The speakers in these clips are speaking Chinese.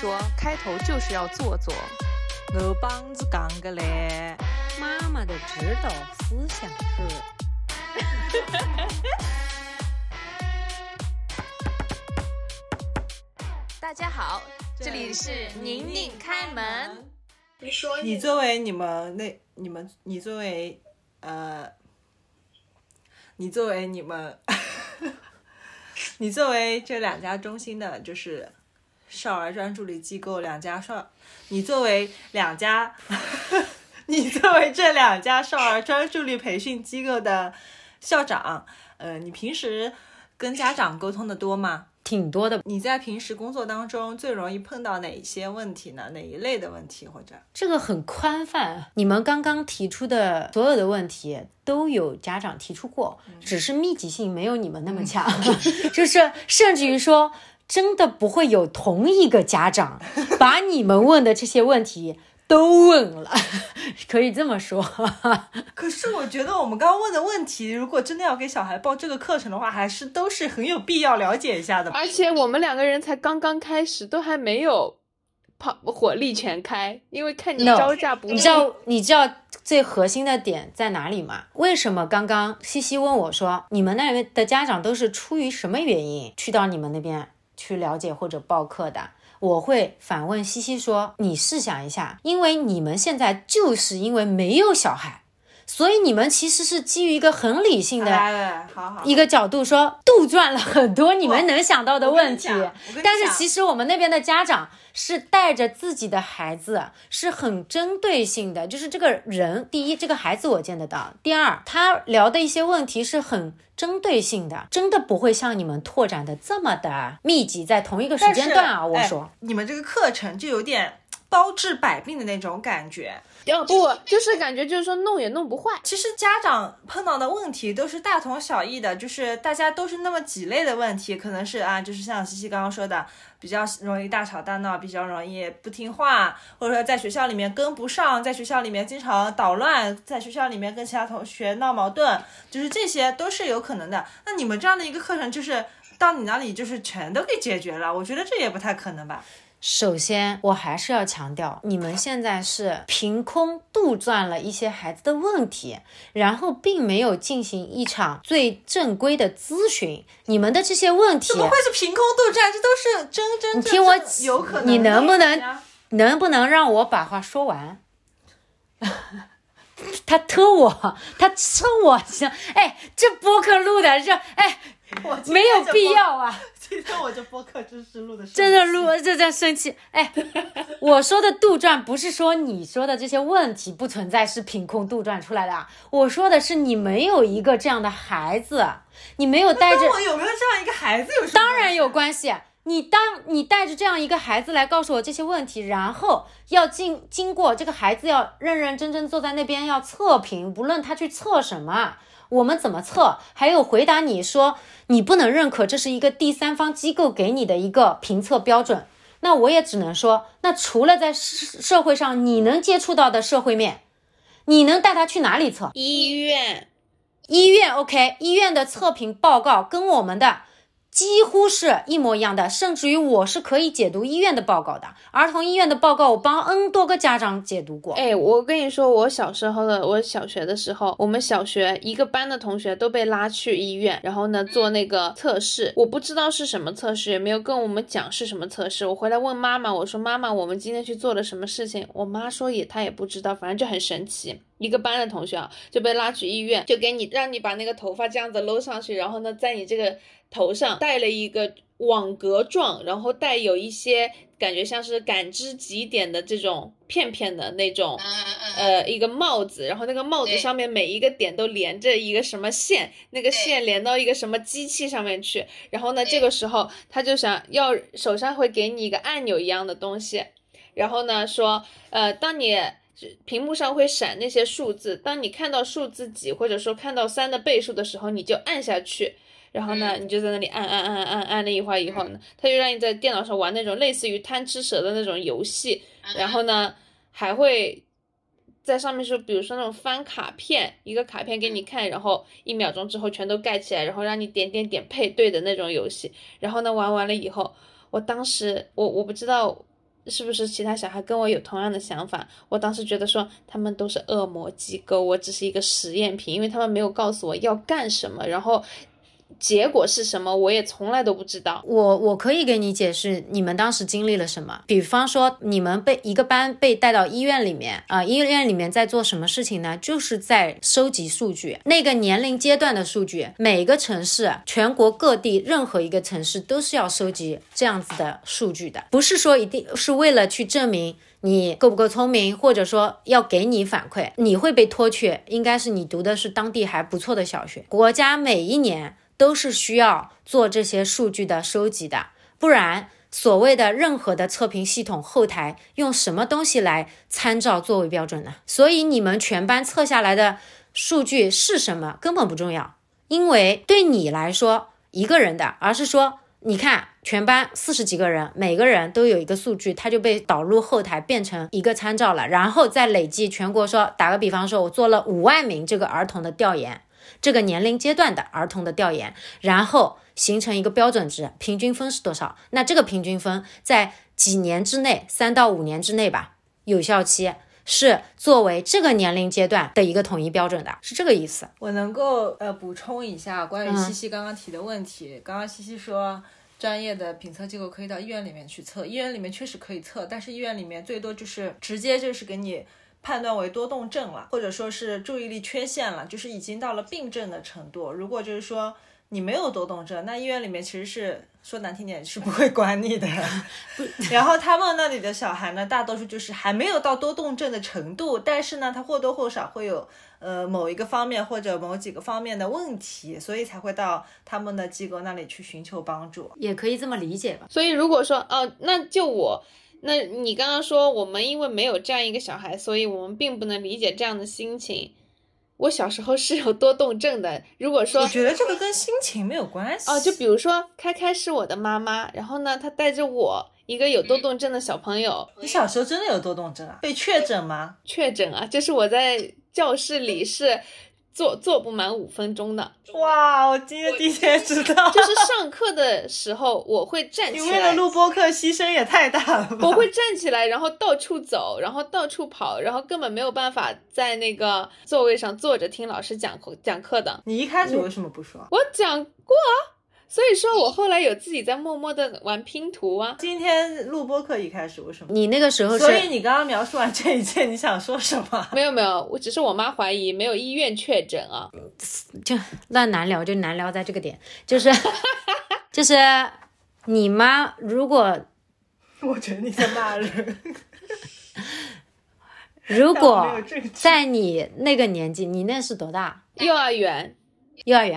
说，开头就是要做做。我帮子讲个嘞，妈妈的指导思想是。大家好，这里是宁宁开门。你说你作为你们那你作为这两家中心的，就是少儿专注力机构两家少，你作为这两家少儿专注力培训机构的校长，你平时跟家长沟通的多吗？挺多的。你在平时工作当中最容易碰到哪一些问题呢？哪一类的问题？或者这个很宽泛，你们刚刚提出的所有的问题都有家长提出过，只是密集性没有你们那么强，就是甚至于说真的不会有同一个家长把你们问的这些问题都问了，可以这么说。可是我觉得我们刚刚问的问题，如果真的要给小孩报这个课程的话，还是都是很有必要了解一下的。而且我们两个人才刚刚开始，都还没有火力全开，因为看你招架不住。你知道最核心的点在哪里吗？为什么刚刚西西问我说，你们那边的家长都是出于什么原因去到你们那边去了解或者报课的？我会反问西西说，你试想一下，因为你们现在就是因为没有小孩，所以你们其实是基于一个很理性的一个角度说杜撰了很多你们能想到的问题。但是其实我们那边的家长是带着自己的孩子，是很针对性的，就是这个人，第一这个孩子我见得到，第二他聊的一些问题是很针对性的，真的不会像你们拓展的这么的密集在同一个时间段啊。我说你们这个课程就有点包治百病的那种感觉，不就是感觉就是说弄也弄不坏。其实家长碰到的问题都是大同小异的，就是大家都是那么几类的问题，可能是啊，就是像西西刚刚说的，比较容易大吵大闹，比较容易不听话，或者说在学校里面跟不上，在学校里面经常捣乱，在学校里面跟其他同学闹矛盾，就是这些都是有可能的。那你们这样的一个课程就是到你那里就是全都给解决了，我觉得这也不太可能吧。首先我还是要强调，你们现在是凭空杜撰了一些孩子的问题，然后并没有进行一场最正规的咨询。你们的这些问题怎么会是凭空杜撰？这都是真正你听我有可能的。你能不能让我把话说完？他蹭我哎，这播客录的这哎没有必要啊。今天我这播客真是录的真的录这在生气。哎，我说的杜撰不是说你说的这些问题不存在是凭空杜撰出来的啊，我说的是你没有一个这样的孩子，你没有带着。那我有没有这样一个孩子有什么？当然有关系。你带着这样一个孩子来告诉我这些问题，然后要经过这个孩子要认认真真坐在那边要测评，无论他去测什么，我们怎么测，还有回答你说你不能认可这是一个第三方机构给你的一个评测标准。那我也只能说，那除了在社会上你能接触到的社会面，你能带他去哪里测？医院 OK， 医院的测评报告跟我们的几乎是一模一样的，甚至于我是可以解读医院的报告的，儿童医院的报告我帮 N 多个家长解读过。哎，我跟你说，我小学的时候，我们小学一个班的同学都被拉去医院，然后呢做那个测试，我不知道是什么测试，也没有跟我们讲是什么测试。我回来问妈妈，我说妈妈，我们今天去做了什么事情？我妈说她也不知道，反正就很神奇。一个班的同学啊，就被拉去医院，就给你让你把那个头发这样子搂上去，然后呢，在你这个头上戴了一个网格状，然后带有一些感觉像是感知极点的这种片片的那种一个帽子，然后那个帽子上面每一个点都连着一个什么线，那个线连到一个什么机器上面去，然后呢，这个时候他就想要手上会给你一个按钮一样的东西，然后呢说当你屏幕上会闪那些数字，当你看到数字几或者说看到3的倍数的时候，你就按下去，然后呢你就在那里按了一会儿以后呢，他就让你在电脑上玩那种类似于贪吃蛇的那种游戏，然后呢还会在上面说比如说那种翻卡片，一个卡片给你看，然后1秒钟之后全都盖起来，然后让你点点点配对的那种游戏。然后呢玩完了以后，我当时我不知道是不是其他小孩跟我有同样的想法？我当时觉得说他们都是恶魔机构，我只是一个实验品，因为他们没有告诉我要干什么，然后结果是什么我也从来都不知道。我可以给你解释你们当时经历了什么，比方说你们被一个班被带到医院里面啊，医院里面在做什么事情呢？就是在收集数据，那个年龄阶段的数据，每个城市全国各地任何一个城市都是要收集这样子的数据的，不是说一定是为了去证明你够不够聪明，或者说要给你反馈。你会被拖去应该是你读的是当地还不错的小学，国家每一年都是需要做这些数据的收集的，不然所谓的任何的测评系统后台用什么东西来参照作为标准呢？所以你们全班测下来的数据是什么根本不重要，因为对你来说一个人的，而是说你看全班40几个人，每个人都有一个数据，它就被导入后台变成一个参照了，然后再累计全国说，打个比方说我做了5万名这个儿童的调研，这个年龄阶段的儿童的调研，然后形成一个标准值，平均分是多少？那这个平均分在几年之内，3到5年之内吧，有效期是作为这个年龄阶段的一个统一标准的，是这个意思。我能够补充一下关于西西刚刚提的问题，刚刚西西说专业的评测机构可以到医院里面去测，医院里面确实可以测，但是医院里面最多就是直接就是给你判断为多动症了，或者说是注意力缺陷了，就是已经到了病症的程度。如果就是说你没有多动症，那医院里面其实是说难听点是不会管你的然后他们那里的小孩呢，大多数就是还没有到多动症的程度，但是呢他或多或少会有某一个方面或者某几个方面的问题，所以才会到他们的机构那里去寻求帮助，也可以这么理解吧。所以如果说那就那你刚刚说我们因为没有这样一个小孩，所以我们并不能理解这样的心情。我小时候是有多动症的，如果说我觉得这个跟心情没有关系就比如说开开是我的妈妈，然后呢她带着我一个有多动症的小朋友。你小时候真的有多动症啊？被确诊吗？确诊啊，就是我在教室里是坐不满5分钟的。哇，我今天第一天知道，就是上课的时候我会站起来。你为了录播课牺牲也太大了吧。我会站起来，然后到处走，然后到处跑，然后根本没有办法在那个座位上坐着听老师讲课的。你一开始为什么不说？我讲过啊，所以说我后来有自己在默默的玩拼图啊。今天录播课一开始为什么？你那个时候是，所以你刚刚描述完这一切你想说什么？没有，我只是我妈怀疑没有医院确诊啊，就乱难聊，就难聊在这个点，就是你妈如果，我觉得你在骂人如果在你那个年纪，你那是多大？幼儿园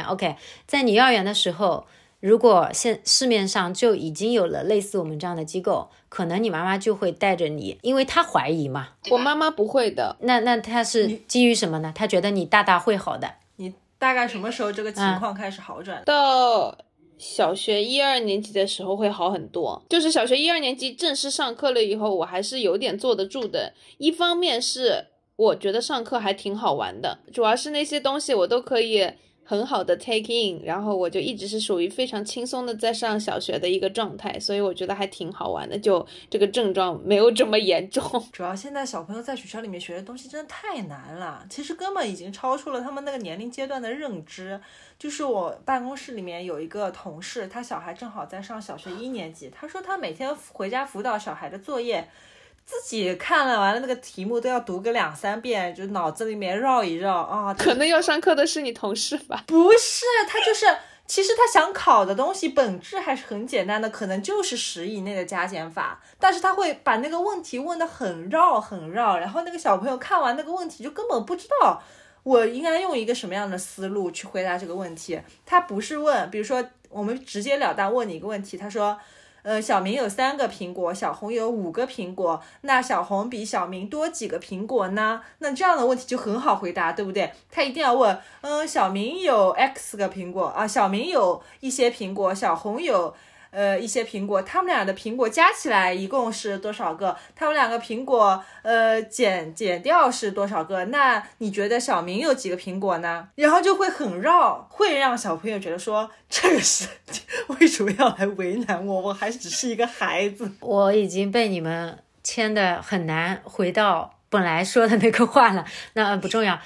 OK， 在你幼儿园的时候，如果市面上就已经有了类似我们这样的机构，可能你妈妈就会带着你，因为她怀疑嘛。我妈妈不会的。那她是基于什么呢？她觉得你大会好的。你大概什么时候这个情况开始好转？到小学1、2年级的时候会好很多。就是小学1、2年级正式上课了以后，我还是有点坐得住的。一方面是我觉得上课还挺好玩的，主要是那些东西我都可以很好的 take in， 然后我就一直是属于非常轻松的在上小学的一个状态，所以我觉得还挺好玩的，就这个症状没有这么严重。主要现在小朋友在学校里面学的东西真的太难了，其实根本已经超出了他们那个年龄阶段的认知。就是我办公室里面有一个同事，他小孩正好在上小学1年级，他说他每天回家辅导小孩的作业，自己看了完了那个题目都要读个2、3遍，就脑子里面绕一绕啊。可能要上课的是你同事吧？不是，他就是其实他想考的东西本质还是很简单的，可能就是10以内的加减法，但是他会把那个问题问得很绕，然后那个小朋友看完那个问题就根本不知道我应该用一个什么样的思路去回答这个问题。他不是问，比如说我们直截了当问你一个问题，他说小明有3个苹果，小红有5个苹果，那小红比小明多几个苹果呢？那这样的问题就很好回答，对不对？他一定要问小明有 X 个苹果啊，小明有一些苹果，小红有一些苹果，他们俩的苹果加起来一共是多少个？他们两个苹果减掉是多少个？那你觉得小明有几个苹果呢？然后就会很绕，会让小朋友觉得说这个是为什么要来为难我？我还只是一个孩子，我已经被你们牵得很难回到本来说的那个话了，那不重要，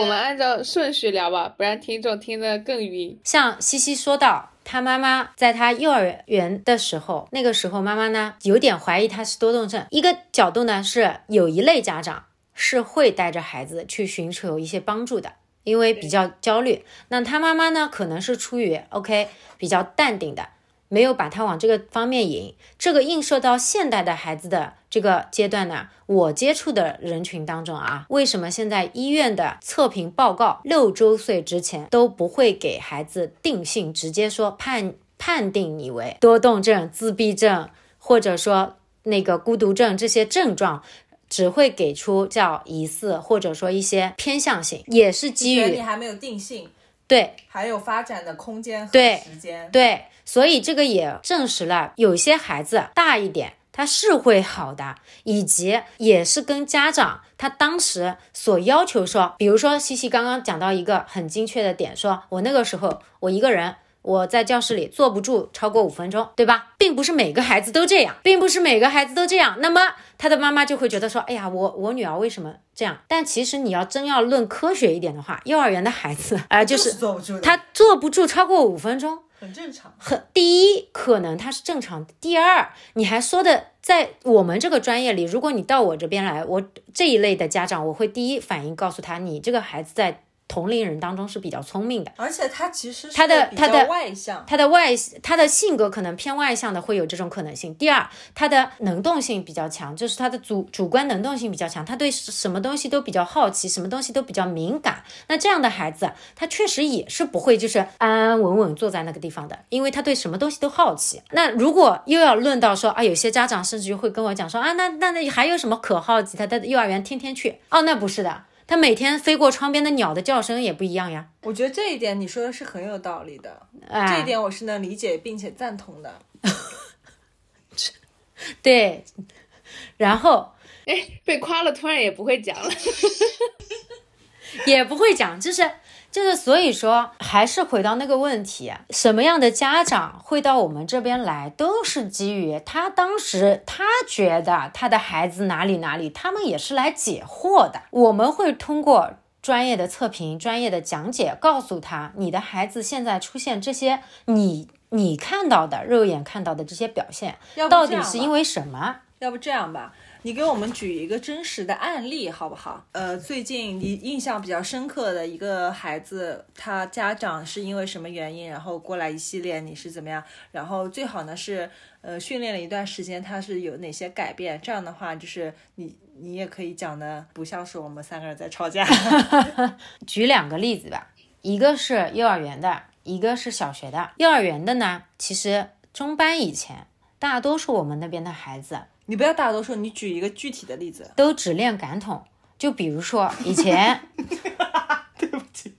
我们按照顺序聊吧，不然听众听得更晕。像西西说到他妈妈在他幼儿园的时候，那个时候妈妈呢有点怀疑他是多动症，一个角度呢是有一类家长是会带着孩子去寻求一些帮助的，因为比较焦虑，那他妈妈呢可能是出于 OK 比较淡定的，没有把他往这个方面引，这个映射到现代的孩子的这个阶段呢，我接触的人群当中啊，为什么现在医院的测评报告6周岁之前都不会给孩子定性，直接说判定你为多动症、自闭症或者说那个孤独症，这些症状只会给出叫疑似或者说一些偏向性，也是基于你还没有定性，对，还有发展的空间和时间， 对，所以这个也证实了有些孩子大一点他是会好的，以及也是跟家长他当时所要求说，比如说西西刚刚讲到一个很精确的点，说我那个时候我一个人我在教室里坐不住超过5分钟，对吧？并不是每个孩子都这样，那么他的妈妈就会觉得说，哎呀，我女儿为什么这样？但其实你要真要论科学一点的话，幼儿园的孩子就是坐不住，他坐不住超过5分钟很正常，第一可能它是正常的，第二你还说的在我们这个专业里，如果你到我这边来，我这一类的家长我会第一反应告诉他，你这个孩子在同龄人当中是比较聪明的，而且他其实是比较外向，他的性格可能偏外向的会有这种可能性。第二，他的能动性比较强，就是他的主观能动性比较强，他对什么东西都比较好奇，什么东西都比较敏感。那这样的孩子，他确实也是不会就是安安稳稳坐在那个地方的，因为他对什么东西都好奇。那如果又要论到说啊，有些家长甚至会跟我讲说啊，那还有什么可好奇？他的幼儿园天天去哦，那不是的。他每天飞过窗边的鸟的叫声也不一样呀。我觉得这一点你说的是很有道理的，这一点我是能理解并且赞同的。对，然后被夸了突然也不会讲了。也不会讲，就是所以说还是回到那个问题，什么样的家长会到我们这边来，都是基于他当时他觉得他的孩子哪里，他们也是来解惑的。我们会通过专业的测评、专业的讲解告诉他，你的孩子现在出现这些你看到的肉眼看到的这些表现到底是因为什么。要不这样吧，你给我们举一个真实的案例好不好？最近你印象比较深刻的一个孩子，他家长是因为什么原因，然后过来一系列你是怎么样，然后最好呢是训练了一段时间他是有哪些改变，这样的话就是你也可以讲的不像是我们三个人在吵架。举两个例子吧，一个是幼儿园的，一个是小学的。幼儿园的呢，其实中班以前大多数我们那边的孩子，你不要大多数，你举一个具体的例子，都只练感统。就比如说以前对不起，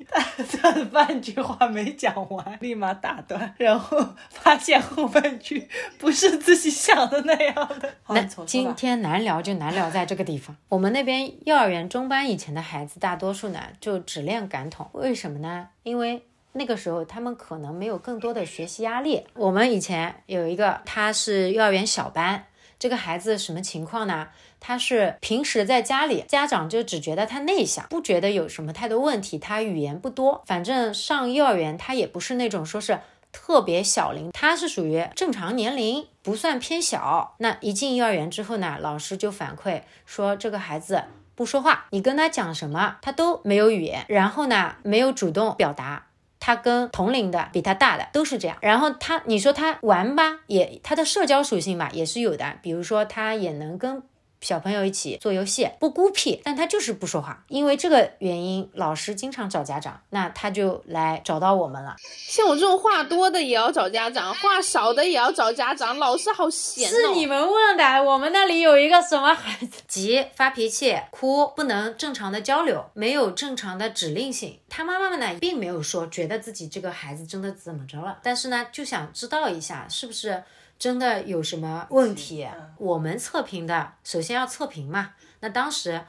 他的半句话没讲完立马打断，然后发现后半句不是自己想的那样的。那今天难聊就难聊在这个地方。我们那边幼儿园中班以前的孩子大多数呢就只练感统，为什么呢？因为那个时候他们可能没有更多的学习压力。我们以前有一个，他是幼儿园小班，这个孩子什么情况呢？他是平时在家里，家长就只觉得他内向，不觉得有什么太多问题，他语言不多，反正上幼儿园他也不是那种说是特别小龄，他是属于正常年龄，不算偏小。那一进幼儿园之后呢，老师就反馈说这个孩子不说话，你跟他讲什么他都没有语言，然后呢没有主动表达，他跟同龄的比他大的都是这样。然后他，你说他玩吧，也他的社交属性吧也是有的，比如说他也能跟小朋友一起做游戏，不孤僻，但他就是不说话。因为这个原因，老师经常找家长，那他就来找到我们了。像我这种话多的也要找家长，话少的也要找家长，老师好闲哦。是你们问的，我们那里有一个什么孩子，急、发脾气、哭，不能正常的交流，没有正常的指令性。他妈妈们呢，并没有说觉得自己这个孩子真的怎么着了，但是呢，就想知道一下是不是真的有什么问题。我们测评的，首先要测评嘛。那当时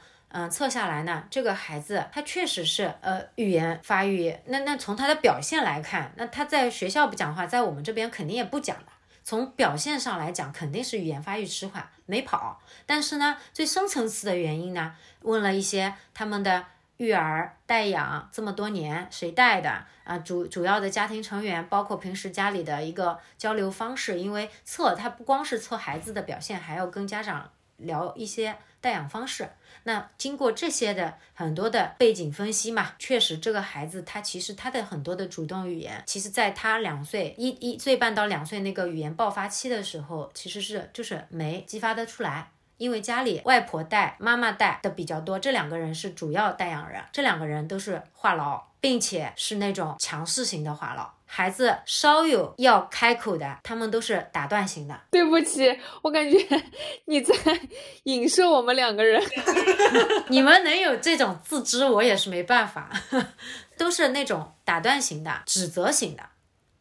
测下来呢，这个孩子他确实是语言发育，那从他的表现来看，那他在学校不讲话，在我们这边肯定也不讲了。从表现上来讲，肯定是语言发育迟缓，没跑。但是呢，最深层次的原因呢，问了一些他们的育儿、带养这么多年谁带的啊，主要的家庭成员，包括平时家里的一个交流方式。因为测他不光是测孩子的表现，还要跟家长聊一些带养方式。那经过这些的很多的背景分析嘛，确实这个孩子他其实他的很多的主动语言，其实在他1岁半到2岁那个语言爆发期的时候，其实是就是没激发得出来。因为家里外婆带、妈妈带的比较多，这两个人是主要带养人，这两个人都是话痨，并且是那种强势型的话痨。孩子稍有要开口的，他们都是打断型的。对不起，我感觉你在影射我们两个人。你们能有这种自知，我也是没办法。都是那种打断型的、指责型的。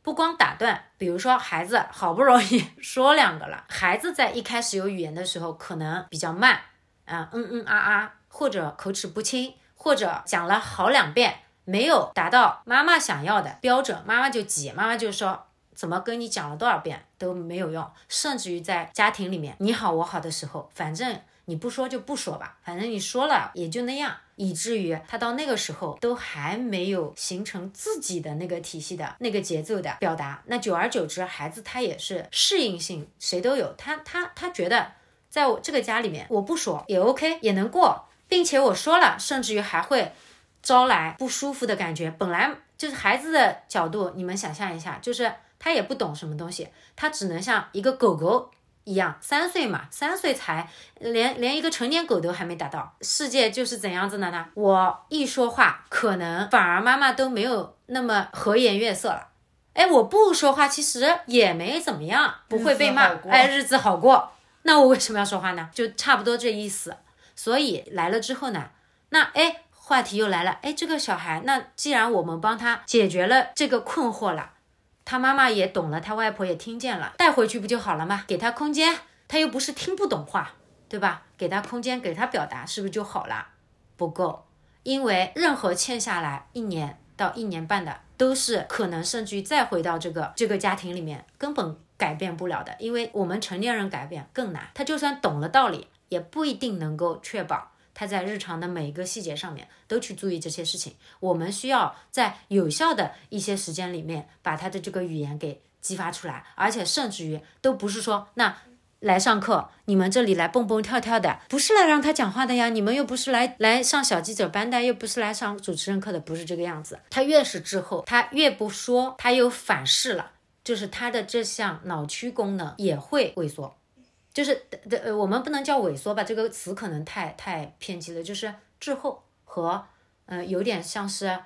不光打断，比如说孩子好不容易说两个了，孩子在一开始有语言的时候可能比较慢，嗯啊啊，或者口齿不清，或者讲了好两遍没有达到妈妈想要的标准，妈妈就急，妈妈就说怎么跟你讲了多少遍都没有用。甚至于在家庭里面你好我好的时候，反正你不说就不说吧，反正你说了也就那样，以至于他到那个时候都还没有形成自己的那个体系的那个节奏的表达。那久而久之，孩子他也是适应性谁都有，他觉得在我这个家里面我不说也 OK 也能过，并且我说了甚至于还会招来不舒服的感觉。本来就是孩子的角度，你们想象一下，就是他也不懂什么东西，他只能像一个狗狗一样，3岁嘛，3岁才连一个成年狗都还没达到。世界就是怎样子的呢？我一说话，可能反而妈妈都没有那么和颜悦色了。哎，我不说话其实也没怎么样，不会被骂，哎，日子好过。那我为什么要说话呢？就差不多这意思。所以来了之后呢，那哎。话题又来了，哎，这个小孩，那既然我们帮他解决了这个困惑了，他妈妈也懂了，他外婆也听见了，带回去不就好了吗？给他空间，他又不是听不懂话，对吧？给他空间，给他表达，是不是就好了？不够，因为任何欠下来1年到1年半的，都是可能甚至于再回到这个家庭里面，根本改变不了的，因为我们成年人改变更难。他就算懂了道理，也不一定能够确保他在日常的每一个细节上面都去注意这些事情。我们需要在有效的一些时间里面把他的这个语言给激发出来，而且甚至于都不是说那来上课，你们这里来蹦蹦跳跳的，不是来让他讲话的呀，你们又不是来上小记者班的，又不是来上主持人课的，不是这个样子。他越是滞后，他越不说，他又反噬了，就是他的这项脑区功能也会萎缩。就是我们不能叫萎缩吧，这个词可能太偏激了，就是滞后和有点像是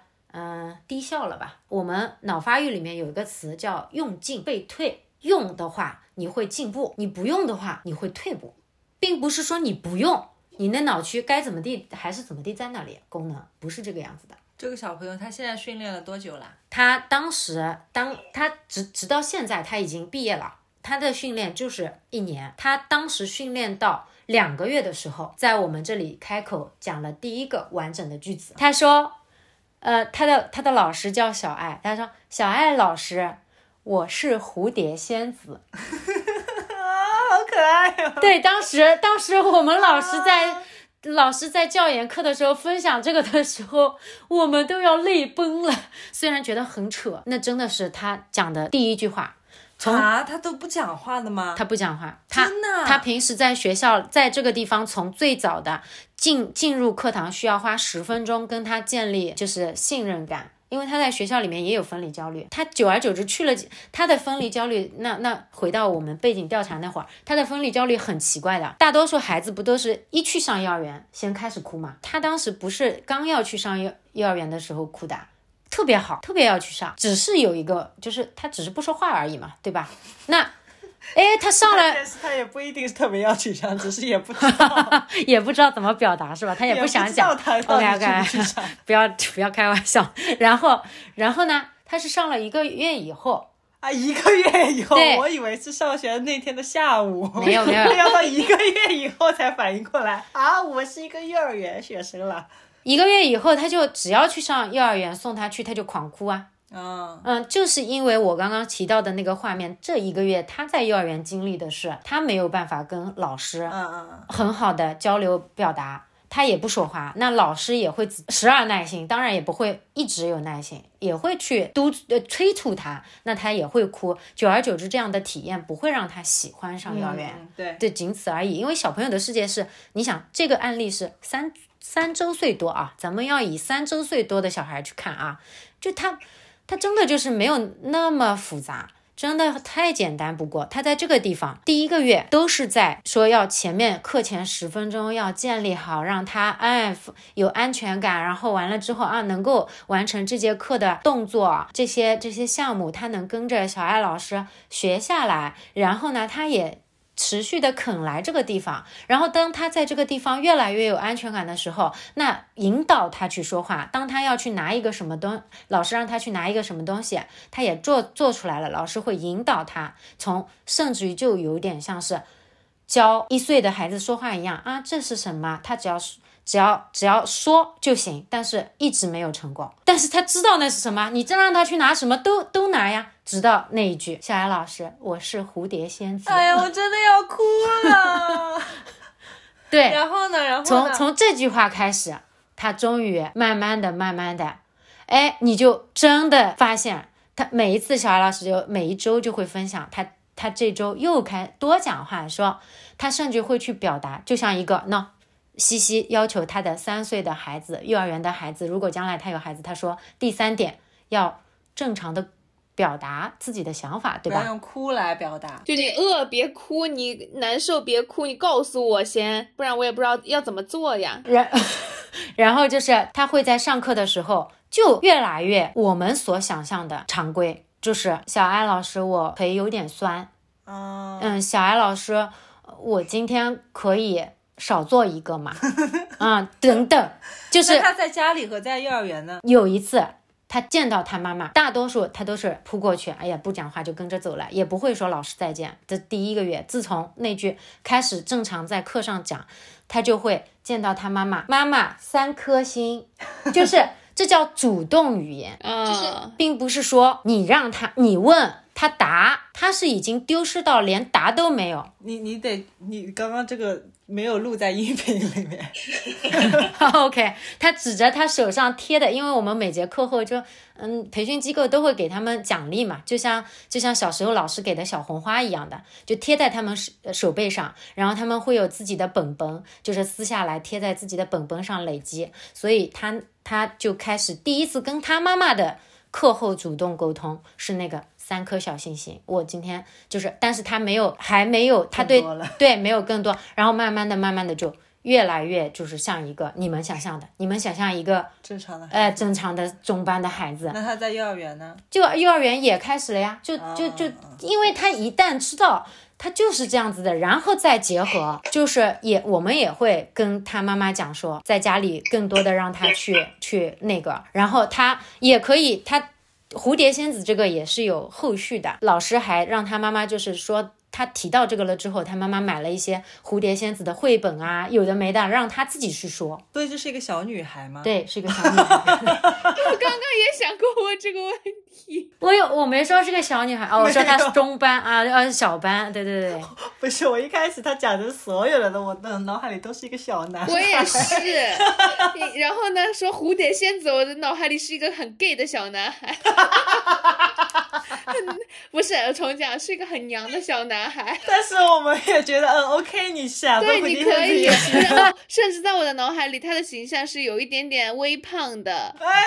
低效了吧。我们脑发育里面有一个词叫用进废退，用的话你会进步，你不用的话你会退步，并不是说你不用，你那脑区该怎么地还是怎么地在那里，功能不是这个样子的。这个小朋友他现在训练了多久了？他当时他直到现在他已经毕业了。他的训练就是1年，他当时训练到2个月的时候，在我们这里开口讲了第一个完整的句子。他说他的老师叫小爱，他说小爱老师，我是蝴蝶仙子。好可爱哦。对，当时我们老师在教研课的时候分享这个的时候，我们都要泪崩了，虽然觉得很扯。那真的是他讲的第一句话。他都不讲话的吗？他不讲话，真的啊？他平时在学校，在这个地方，从最早的进入课堂需要花10分钟跟他建立就是信任感，因为他在学校里面也有分离焦虑。他久而久之去了他的分离焦虑，那回到我们背景调查那会儿，他的分离焦虑很奇怪的，大多数孩子不都是一去上幼儿园先开始哭吗？他当时不是刚要去上幼儿园的时候哭的，特别好，特别要去上，只是有一个就是他只是不说话而已嘛，对吧？那哎，他上来他也不一定特别要去讲，只是也不知道也不知道怎么表达是吧，他也不想讲，OK， 不要开玩笑。然后呢，他是上了一个月以后啊，一个月以后，我以为是上学那天的下午，没有，要到一个月以后才反应过来啊，我是一个幼儿园学生了。一个月以后，他就只要去上幼儿园，送他去他就狂哭啊。就是因为我刚刚提到的那个画面，这一个月他在幼儿园经历的是他没有办法跟老师很好的交流表达，他也不说话，那老师也会时而耐心，当然也不会一直有耐心，也会去催促他，那他也会哭，久而久之这样的体验不会让他喜欢上幼儿园，对，仅此而已。因为小朋友的世界是，你想这个案例是三周岁多啊，咱们要以3周岁多的小孩去看啊，就他真的就是没有那么复杂，真的太简单不过。他在这个地方第一个月都是在说要前面课前10分钟要建立好，让他有安全感，然后完了之后能够完成这节课的动作，这些项目他能跟着小爱老师学下来，然后呢他也持续的肯来这个地方，然后当他在这个地方越来越有安全感的时候，那引导他去说话，当他要去拿一个什么老师让他去拿一个什么东西，他也做出来了，老师会引导他，甚至于就有点像是教1岁的孩子说话一样啊，这是什么，他只要说就行，但是一直没有成功，但是他知道那是什么，你真让他去拿什么都拿呀，直到那一句小艾老师我是蝴蝶仙子，哎呀我真的要哭了对，然后呢从这句话开始，他终于慢慢的哎，你就真的发现他每一次小艾老师就每一周就会分享他这周又多讲话，说他甚至会去表达，就像一个西西要求他的3岁的孩子，幼儿园的孩子，如果将来他有孩子，他说第3点要正常的表达自己的想法，对吧？不要用哭来表达，就你饿别哭，你难受别哭，你告诉我先，不然我也不知道要怎么做呀。然后就是他会在上课的时候就越来越我们所想象的常规，就是小艾老师我腿有点酸，小艾老师我今天可以少做一个嘛等等，就是他在家里和在幼儿园呢，有一次他见到他妈妈，大多数他都是扑过去，哎呀不讲话就跟着走了，也不会说老师再见。这第一个月自从那句开始正常在课上讲，他就会见到他妈妈，妈妈3颗星，就是这叫主动语言就是并不是说你让他你问他答，他是已经丢失到连答都没有。你刚刚这个没有录在音频里面OK， 他指着他手上贴的，因为我们每节课后就培训机构都会给他们奖励嘛，就像小时候老师给的小红花一样的，就贴在他们手背上，然后他们会有自己的本本，就是撕下来贴在自己的本本上累积，所以他就开始第一次跟他妈妈的课后主动沟通是那个3颗小星星，我今天就是，但是他没有，还没有，他对没有更多，然后慢慢的就越来越就是像一个你们想象一个正常的中班的孩子。那他在幼儿园呢？就幼儿园也开始了呀，就因为他一旦知道他就是这样子的，然后再结合，就是我们也会跟他妈妈讲说，在家里更多的让他去那个，然后他也可以他。蝴蝶仙子这个也是有后续的，老师还让他妈妈就是说他提到这个了之后，他妈妈买了一些蝴蝶仙子的绘本啊，有的没的，让他自己去说。所以这是一个小女孩吗？对，是一个小女孩我刚刚也想过我这个问题，我没说是个小女孩我说她是中班啊，小班，对不是，我一开始她讲的所有的我的脑海里都是一个小男孩，我也是然后呢说蝴蝶仙子，我的脑海里是一个很 gay 的小男孩不是，我重讲，是一个很娘的小男孩，但是我们也觉得OK， 你想对你可以甚至在我的脑海里他的形象是有一点点微胖的，哎，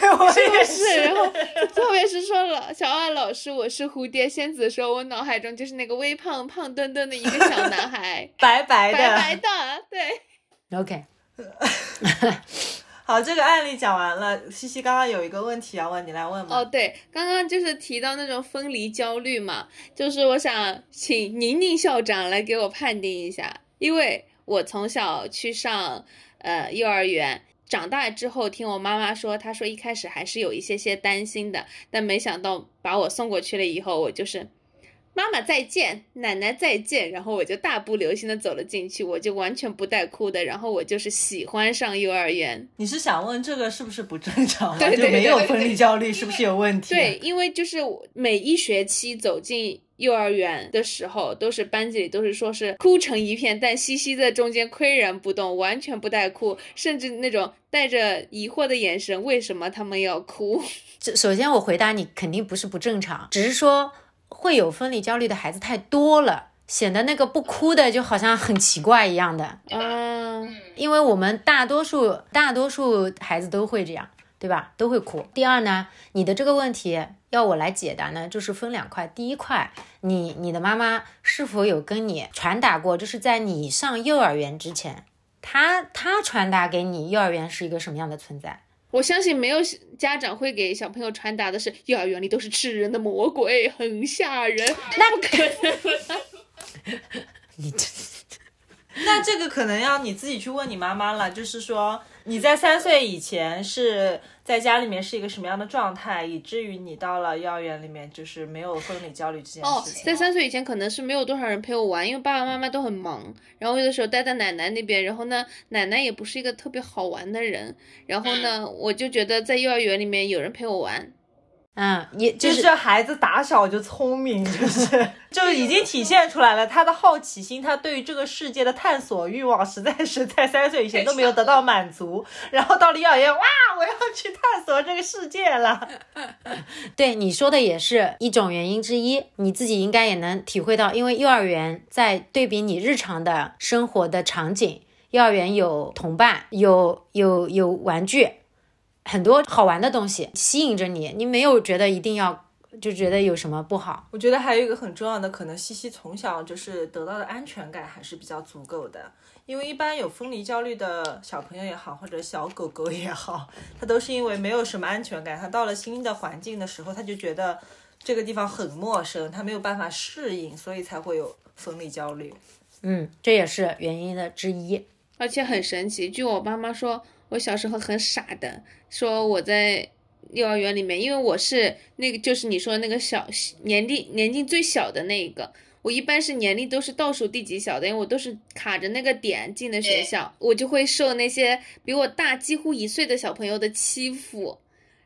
对我也是，然后特别是说了小艾老师我是蝴蝶仙子的时候，我脑海中就是那个微胖胖墩墩的一个小男孩白白的对，OK 好，这个案例讲完了。西西刚刚有一个问题要问，你来问吧。哦，对，刚刚就是提到那种分离焦虑嘛，就是我想请宁宁校长来给我判定一下，因为我从小去上幼儿园，长大之后听我妈妈说，她说一开始还是有一些担心的，但没想到把我送过去了以后，我就是妈妈再见，奶奶再见，然后我就大步流星的走了进去，我就完全不带哭的，然后我就是喜欢上幼儿园。你是想问这个是不是不正常吗？对对对对对，就没有分离焦虑是不是有问题？对，因为就是每一学期走进幼儿园的时候，都是班级里都是说是哭成一片，但西西在中间岿然不动，完全不带哭，甚至那种带着疑惑的眼神，为什么他们要哭？首先我回答你，肯定不是不正常，只是说会有分离焦虑的孩子太多了，显得那个不哭的就好像很奇怪一样的。嗯，因为我们大多数孩子都会这样，对吧？都会哭。第二呢，你的这个问题要我来解答呢，就是分两块。第一块，你的妈妈是否有跟你传达过，就是在你上幼儿园之前，她传达给你幼儿园是一个什么样的存在？我相信没有家长会给小朋友传达的是幼儿园里都是吃人的魔鬼，很吓人，那不可能。那这个可能要你自己去问你妈妈了，就是说你在3岁以前是在家里面是一个什么样的状态，以至于你到了幼儿园里面就是没有分离焦虑这件事情。在3岁以前可能是没有多少人陪我玩，因为爸爸妈妈都很忙，然后有的时候待在奶奶那边，然后呢奶奶也不是一个特别好玩的人，然后呢我就觉得在幼儿园里面有人陪我玩。嗯，也就是孩子打小就聪明，就是已经体现出来了，他的好奇心，他对于这个世界的探索欲望，实在是在3岁以前都没有得到满足，然后到了幼儿园，哇，我要去探索这个世界了。对，你说的也是一种原因之一，你自己应该也能体会到，因为幼儿园在对比你日常的生活的场景，幼儿园有同伴，有玩具。很多好玩的东西吸引着你，你没有觉得一定要就觉得有什么不好。我觉得还有一个很重要的，可能西西从小就是得到的安全感还是比较足够的，因为一般有分离焦虑的小朋友也好，或者小狗狗也好，他都是因为没有什么安全感，他到了新的环境的时候，他就觉得这个地方很陌生，他没有办法适应，所以才会有分离焦虑。嗯，这也是原因的之一。而且很神奇，据我妈妈说，我小时候很傻的，说我在幼儿园里面，因为我是那个就是你说的那个小年龄最小的那一个，我一般是年龄都是倒数第几小的，因为我都是卡着那个点进的学校，我就会受那些比我大几乎1岁的小朋友的欺负。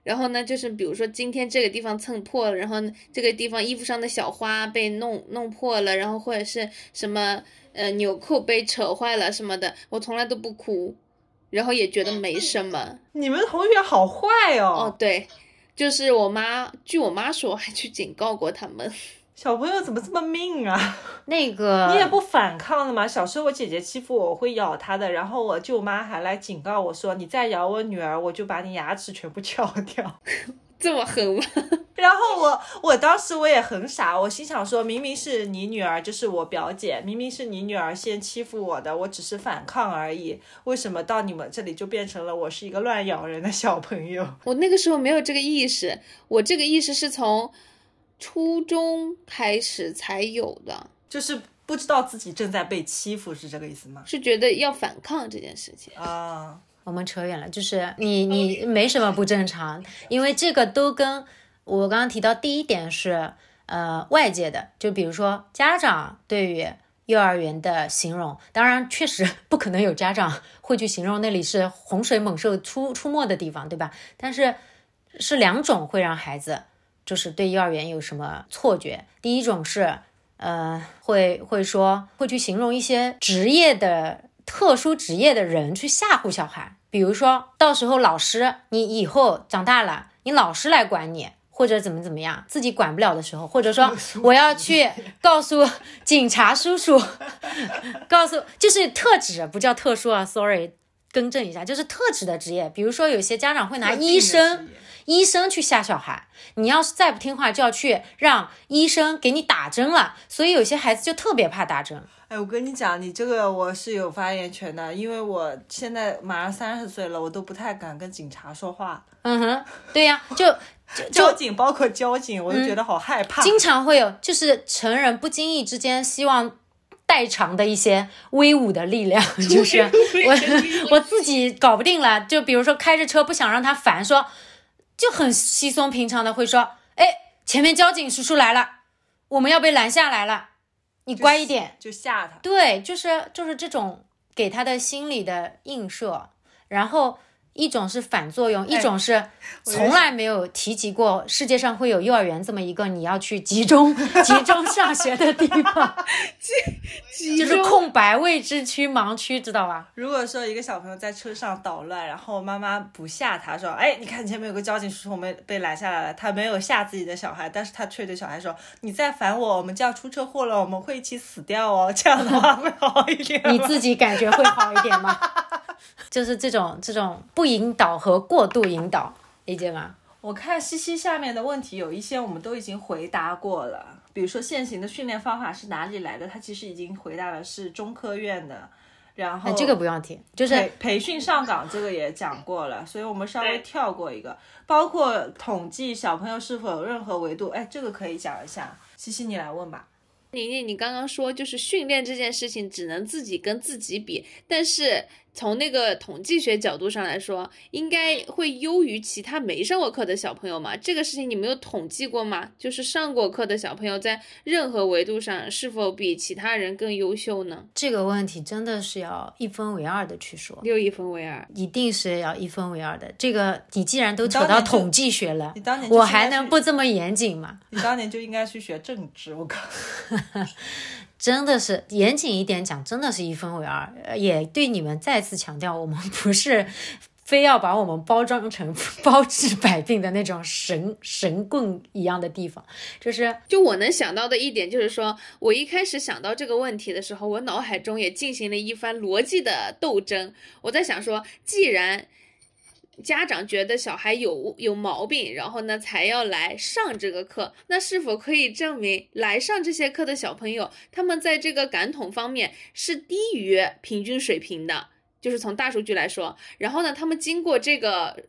然后呢，就是比如说今天这个地方蹭破了，然后这个地方衣服上的小花被弄破了，然后或者是什么纽扣被扯坏了什么的，我从来都不哭。然后也觉得没什么。你们同学好坏哦。哦，对，就是我妈，据我妈说，我还去警告过他们。小朋友怎么这么命啊？那个你也不反抗的吗？小时候我姐姐欺负我，我会咬她的，然后我舅妈还来警告我说，你再咬我女儿，我就把你牙齿全部撬掉。这么狠吗？然后我当时我也很傻，我心想说，明明是你女儿，就是我表姐，明明是你女儿先欺负我的，我只是反抗而已，为什么到你们这里就变成了我是一个乱咬人的小朋友？我那个时候没有这个意识，我这个意识是从初中开始才有的，就是不知道自己正在被欺负，是这个意思吗？是觉得要反抗这件事情啊。我们扯远了，就是你没什么不正常，因为这个都跟我刚刚提到第一点是外界的，就比如说家长对于幼儿园的形容，当然确实不可能有家长会去形容那里是洪水猛兽出没的地方，对吧？但是两种会让孩子就是对幼儿园有什么错觉。第一种是会去形容一些职业的特殊职业的人去吓唬小孩，比如说到时候老师，你以后长大了，你老师来管你，或者怎么样，自己管不了的时候，或者说我要去告诉警察叔叔，就是特指，不叫特殊啊 ，sorry，更正一下，就是特指的职业，比如说有些家长会拿医生去吓小孩，你要是再不听话就要去让医生给你打针了，所以有些孩子就特别怕打针。哎，我跟你讲，你这个我是有发言权的，因为我现在马上30岁了，我都不太敢跟警察说话。嗯哼，对呀，就交警，包括交警，我都觉得好害怕。经常会有，就是成人不经意之间希望代偿的一些威武的力量，就是我自己搞不定了，就比如说开着车不想让他烦，说就很稀松平常的会说，哎，前面交警叔叔来了，我们要被拦下来了，你乖一点，就吓他。对，就是这种给他的心理的映射，然后一种是反作用，一种是从来没有提及过世界上会有幼儿园这么一个你要去集中上学的地方，就是空白未知区盲区，知道吧？如果说一个小朋友在车上捣乱，然后妈妈不吓他，说哎，你看前面有个交警叔叔，我们被拦下来了，他没有吓自己的小孩，但是他却对小孩说你再烦我，我们就要出车祸了，我们会一起死掉哦，这样的话会好一点吗？你自己感觉会好一点吗？就是这种不引导和过度引导，理解吗？我看西西下面的问题有一些我们都已经回答过了，比如说现行的训练方法是哪里来的，他其实已经回答了是中科院的，然后这个不用提，就是培训上岗这个也讲过了，所以我们稍微跳过一个，包括统计小朋友是否有任何维度，哎，这个可以讲一下，西西你来问吧。宁宁，你刚刚说就是训练这件事情只能自己跟自己比，但是从那个统计学角度上来说，应该会优于其他没上过课的小朋友嘛？这个事情你没有统计过吗？就是上过课的小朋友在任何维度上是否比其他人更优秀呢？这个问题真的是要一分为二的去说，又一分为二，一定是要一分为二的。这个你既然都扯到统计学了，我还能不这么严谨吗？你当年就应该去学政治，我靠！真的是严谨一点讲，真的是一分为二，也对你们再次强调，我们不是非要把我们包装成包治百病的那种神棍一样的地方，就我能想到的一点就是说，我一开始想到这个问题的时候，我脑海中也进行了一番逻辑的斗争，我在想说，既然家长觉得小孩有毛病，然后呢才要来上这个课，那是否可以证明来上这些课的小朋友，他们在这个感统方面是低于平均水平的，就是从大数据来说，然后呢他们经过这个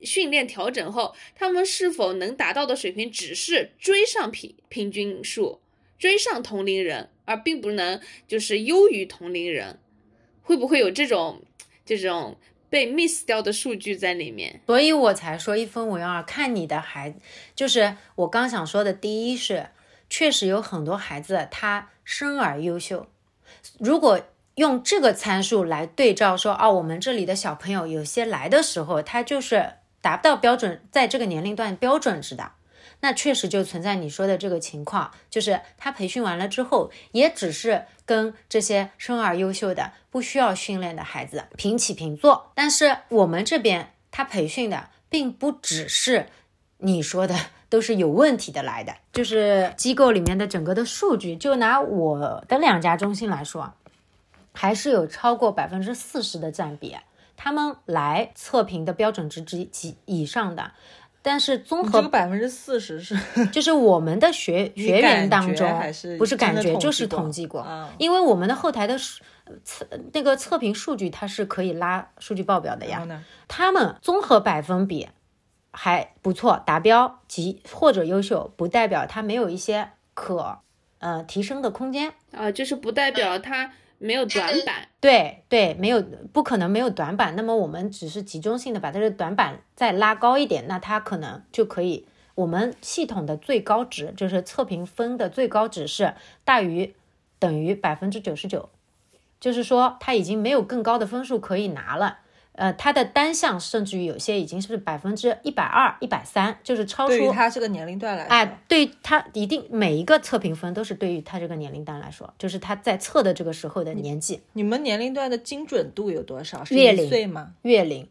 训练调整后，他们是否能达到的水平只是追上平均数，追上同龄人，而并不能就是优于同龄人，会不会有这种被 miss 掉的数据在里面？所以我才说一分为二，看你的孩子。就是我刚想说的，第一是确实有很多孩子他生而优秀，如果用这个参数来对照说，哦，我们这里的小朋友有些来的时候他就是达不到标准，在这个年龄段标准值的，那确实就存在你说的这个情况，就是他培训完了之后也只是跟这些生而优秀的不需要训练的孩子平起平坐。但是我们这边他培训的并不只是你说的都是有问题的来的，就是机构里面的整个的数据，就拿我的2家中心来说，还是有超过40%的占比，他们来测评的标准值以上的。但是综合这个40%是，就是我们的学员当中，不是感觉就是统计过，因为我们的后台的那个测评数据它是可以拉数据报表的呀。他们综合比还不错，达标及或者优秀，不代表他没有一些可提升的空间啊，就是不代表他没有短板，对，没有，不可能没有短板。那么我们只是集中性的把它的短板再拉高一点，那它可能就可以，我们系统的最高值就是测评分的最高值是大于等于99%，就是说它已经没有更高的分数可以拿了。它的单项甚至于有些已经是120%、130%，就是超出对于它这个年龄段来说，哎，对它一定每一个测评分都是对于它这个年龄段来说，就是它在测的这个时候的年纪。你们年龄段的精准度有多少？是1岁吗？月龄。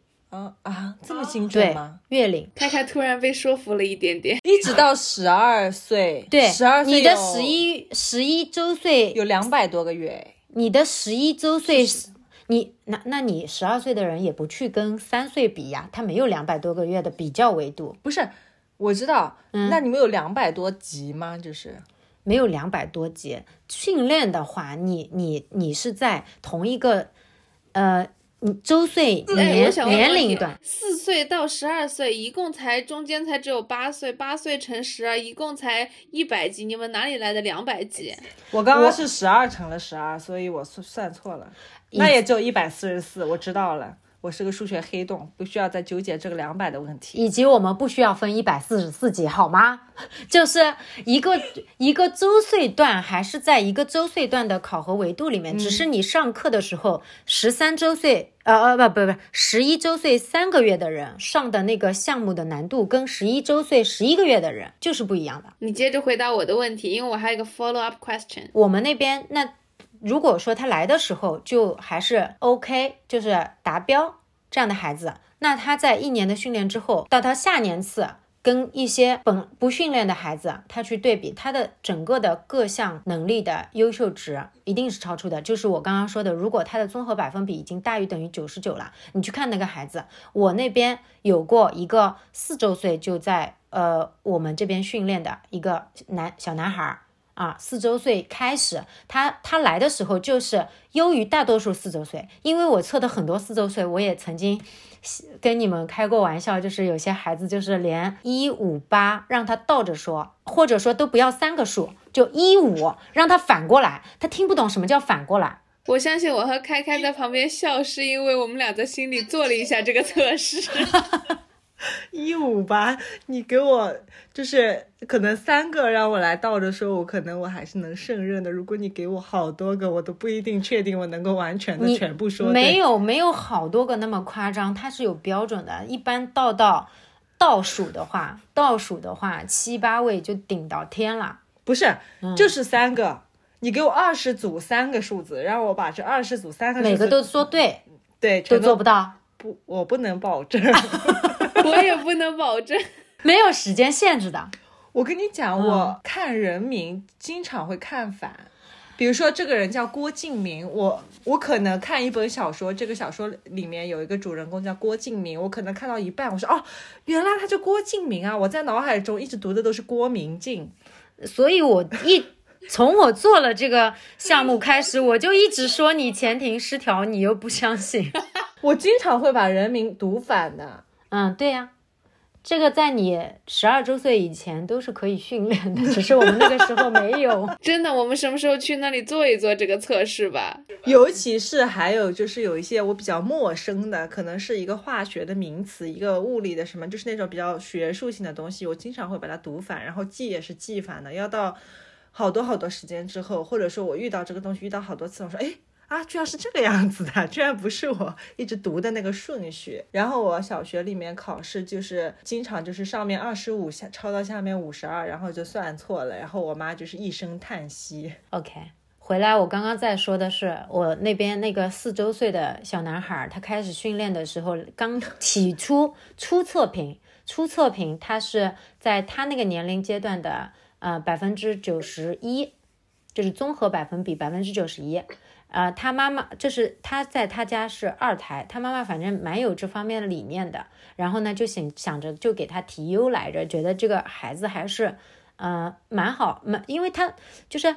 这么精准吗？对，月龄。开开突然被说服了一点点，一直到12岁，对，12岁，你的11周岁有200多个月，你的11周岁。那你12岁的人也不去跟3岁比呀，他没有200多个月的比较维度。不是，我知道，那你们有200多集吗？就是没有200多集。训练的话，你是在同一个周岁年龄段，4岁到12岁，一共才中间才只有8岁，8岁乘12，一共才100集，你们哪里来的200集？我刚刚是12乘了12，所以我算错了，那也只有144。我知道了，我是个数学黑洞，不需要再纠结这个200的问题。以及我们不需要分144集，好吗？就是一个周岁段还是在一个周岁段的考核维度里面，只是你上课的时候13周岁。11周岁3个月的人上的那个项目的难度，跟11周岁11个月的人就是不一样的。你接着回答我的问题，因为我还有一个 follow up question。 我们那边那如果说他来的时候就还是 OK， 就是达标这样的孩子，那他在1年的训练之后，到他下年次跟一些本不训练的孩子，他去对比，他的整个的各项能力的优秀值一定是超出的。就是我刚刚说的，如果他的综合百分比已经大于等于99了，你去看那个孩子，我那边有过一个4周岁就在我们这边训练的一个小男孩。啊，4周岁开始，他来的时候就是优于大多数4周岁，因为我测的很多4周岁，我也曾经跟你们开过玩笑，就是有些孩子就是连158让他倒着说，或者说都不要3个数，就15让他反过来，他听不懂什么叫反过来。我相信我和开开在旁边笑，是因为我们俩在心里做了一下这个测试。158，你给我就是可能3个让我来倒着说，我可能我还是能胜任的。如果你给我好多个，我都不一定确定我能够完全的全部说。没有好多个那么夸张，它是有标准的。一般倒数的话7、8位就顶到天了。不是，就是3个，你给我20组3个数字，让我把这20组3个数字每个都说对，对，都做不到。不，我不能保证。我也不能保证。没有时间限制的。我跟你讲，我看人名经常会看反，比如说这个人叫郭敬明，我可能看一本小说，这个小说里面有一个主人公叫郭敬明，我可能看到一半，我说哦，原来他叫郭敬明啊，我在脑海中一直读的都是郭明进。所以我从我做了这个项目开始，我就一直说你前庭失调，你又不相信。我经常会把人名读反的。对呀，这个在你12周岁以前都是可以训练的，只是我们那个时候没有。真的，我们什么时候去那里做一做这个测试吧？尤其是还有就是有一些我比较陌生的，可能是一个化学的名词，一个物理的什么，就是那种比较学术性的东西，我经常会把它读反，然后记也是记反的，要到好多好多时间之后，或者说我遇到这个东西遇到好多次，我说哎。居然是这个样子的，居然不是我一直读的那个顺序。然后我小学里面考试就是经常就是上面25抄到下面52，然后就算错了，然后我妈就是一声叹息。 OK， 回来我刚刚在说的是我那边那个4周岁的小男孩，他开始训练的时候刚起初初测评他是在他那个年龄阶段的91%，就是综合百分比91%。他妈妈就是他在他家是2胎，他妈妈反正蛮有这方面的理念的，然后呢就想着就给他提优来着，觉得这个孩子还是蛮好，因为他就是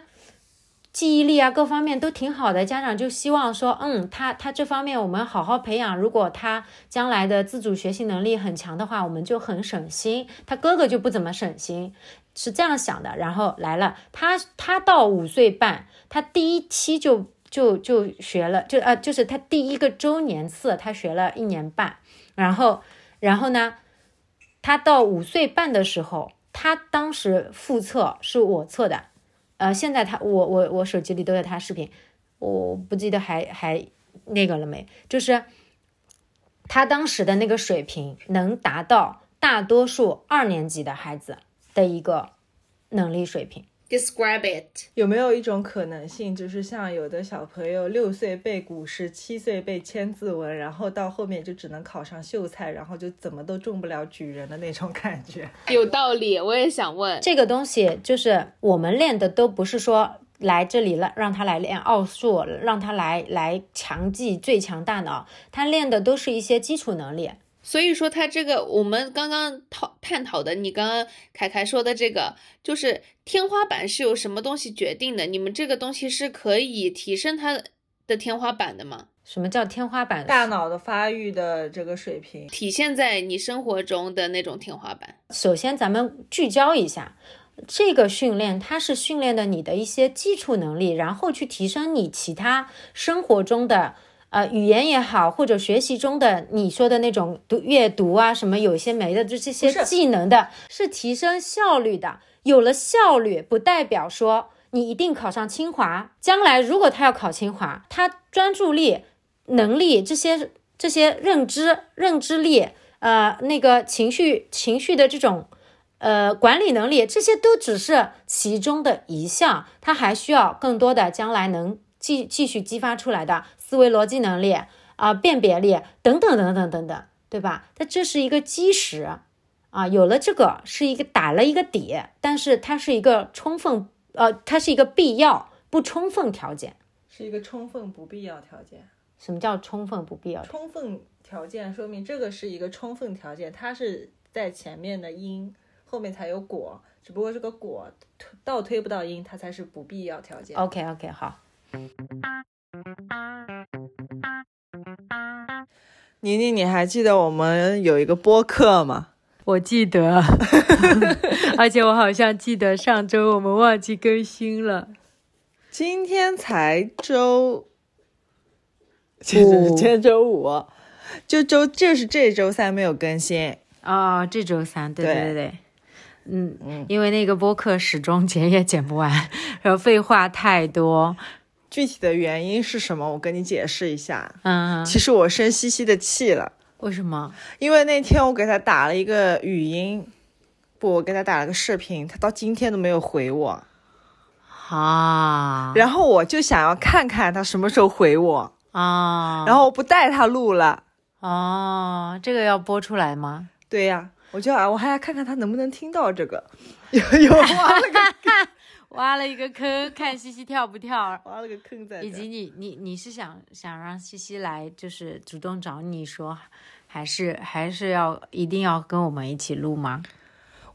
记忆力啊各方面都挺好的，家长就希望说他这方面我们好好培养，如果他将来的自主学习能力很强的话，我们就很省心，他哥哥就不怎么省心，是这样想的。然后来了他到5岁半，他第一期就学了，就是他第一个周年次他学了1年半，然后呢他到5岁半的时候，他当时复测是我测的，现在他我手机里都有他视频，我不记得还那个了没，就是他当时的那个水平能达到大多数2年级的孩子的一个能力水平。Describe it。 有没有一种可能性，就是像有的小朋友6岁背古诗，7岁背千字文，然后到后面就只能考上秀才，然后就怎么都中不了举人的那种感觉？有道理。我也想问这个东西，就是我们练的都不是说来这里了，让他来练奥数，让他来强记最强大脑，他练的都是一些基础能力。所以说他这个我们刚刚探讨的，你刚刚凯凯说的这个，就是天花板是由什么东西决定的？你们这个东西是可以提升他的天花板的吗？什么叫天花板？大脑的发育的这个水平体现在你生活中的那种天花板。首先咱们聚焦一下，这个训练它是训练的你的一些基础能力，然后去提升你其他生活中的语言也好，或者学习中的你说的那种阅读啊什么有些没的，就这些技能的 是提升效率的。有了效率不代表说你一定考上清华，将来如果他要考清华，他专注力能力这些认知力那个情绪的这种管理能力，这些都只是其中的一项，他还需要更多的将来能继续激发出来的思维逻辑能力辨别力等等等等等等，对吧？但这是一个基石有了这个是一个打了一个底，但是它是一个必要不充分条件，是一个充分不必要条件。什么叫充分不必要？充分条件说明这个是一个充分条件，它是在前面的因，后面才有果，只不过这个果倒推不到因，它才是不必要条件。 OK 好。宁宁，你还记得我们有一个播客吗？我记得而且我好像记得上周我们忘记更新了，今天才周周五，就是这周三没有更新这周三对。因为那个播客始终剪也剪不完，然后废话太多。具体的原因是什么我跟你解释一下。其实我生西西的气了。为什么？因为那天我给他打了一个语音，我给他打了个视频，他到今天都没有回我然后我就想要看看他什么时候回我然后我不带他录了这个要播出来吗？对呀我还要看看他能不能听到这个有挖了一个坑，看西西跳不跳，挖了个坑在这。以及你是想让西西来，就是主动找你说，还是要一定要跟我们一起录吗？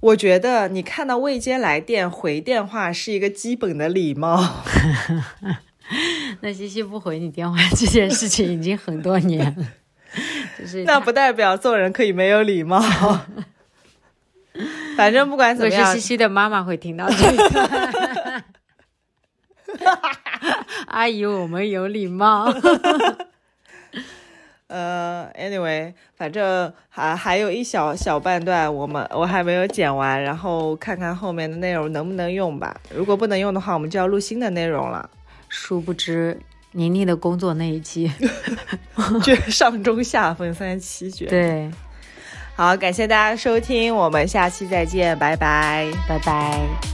我觉得你看到未接来电回电话是一个基本的礼貌。那西西不回你电话这件事情已经很多年了，就是那不代表做人可以没有礼貌。反正不管怎么样，我是西西的妈妈会听到这个。阿姨，我们有礼貌。anyway， 反正还有一小半段，我还没有剪完，然后看看后面的内容能不能用吧。如果不能用的话，我们就要录新的内容了。殊不知，宁宁的工作那一期，上中下分3期绝。对。好，感谢大家收听，我们下期再见，拜拜，拜拜。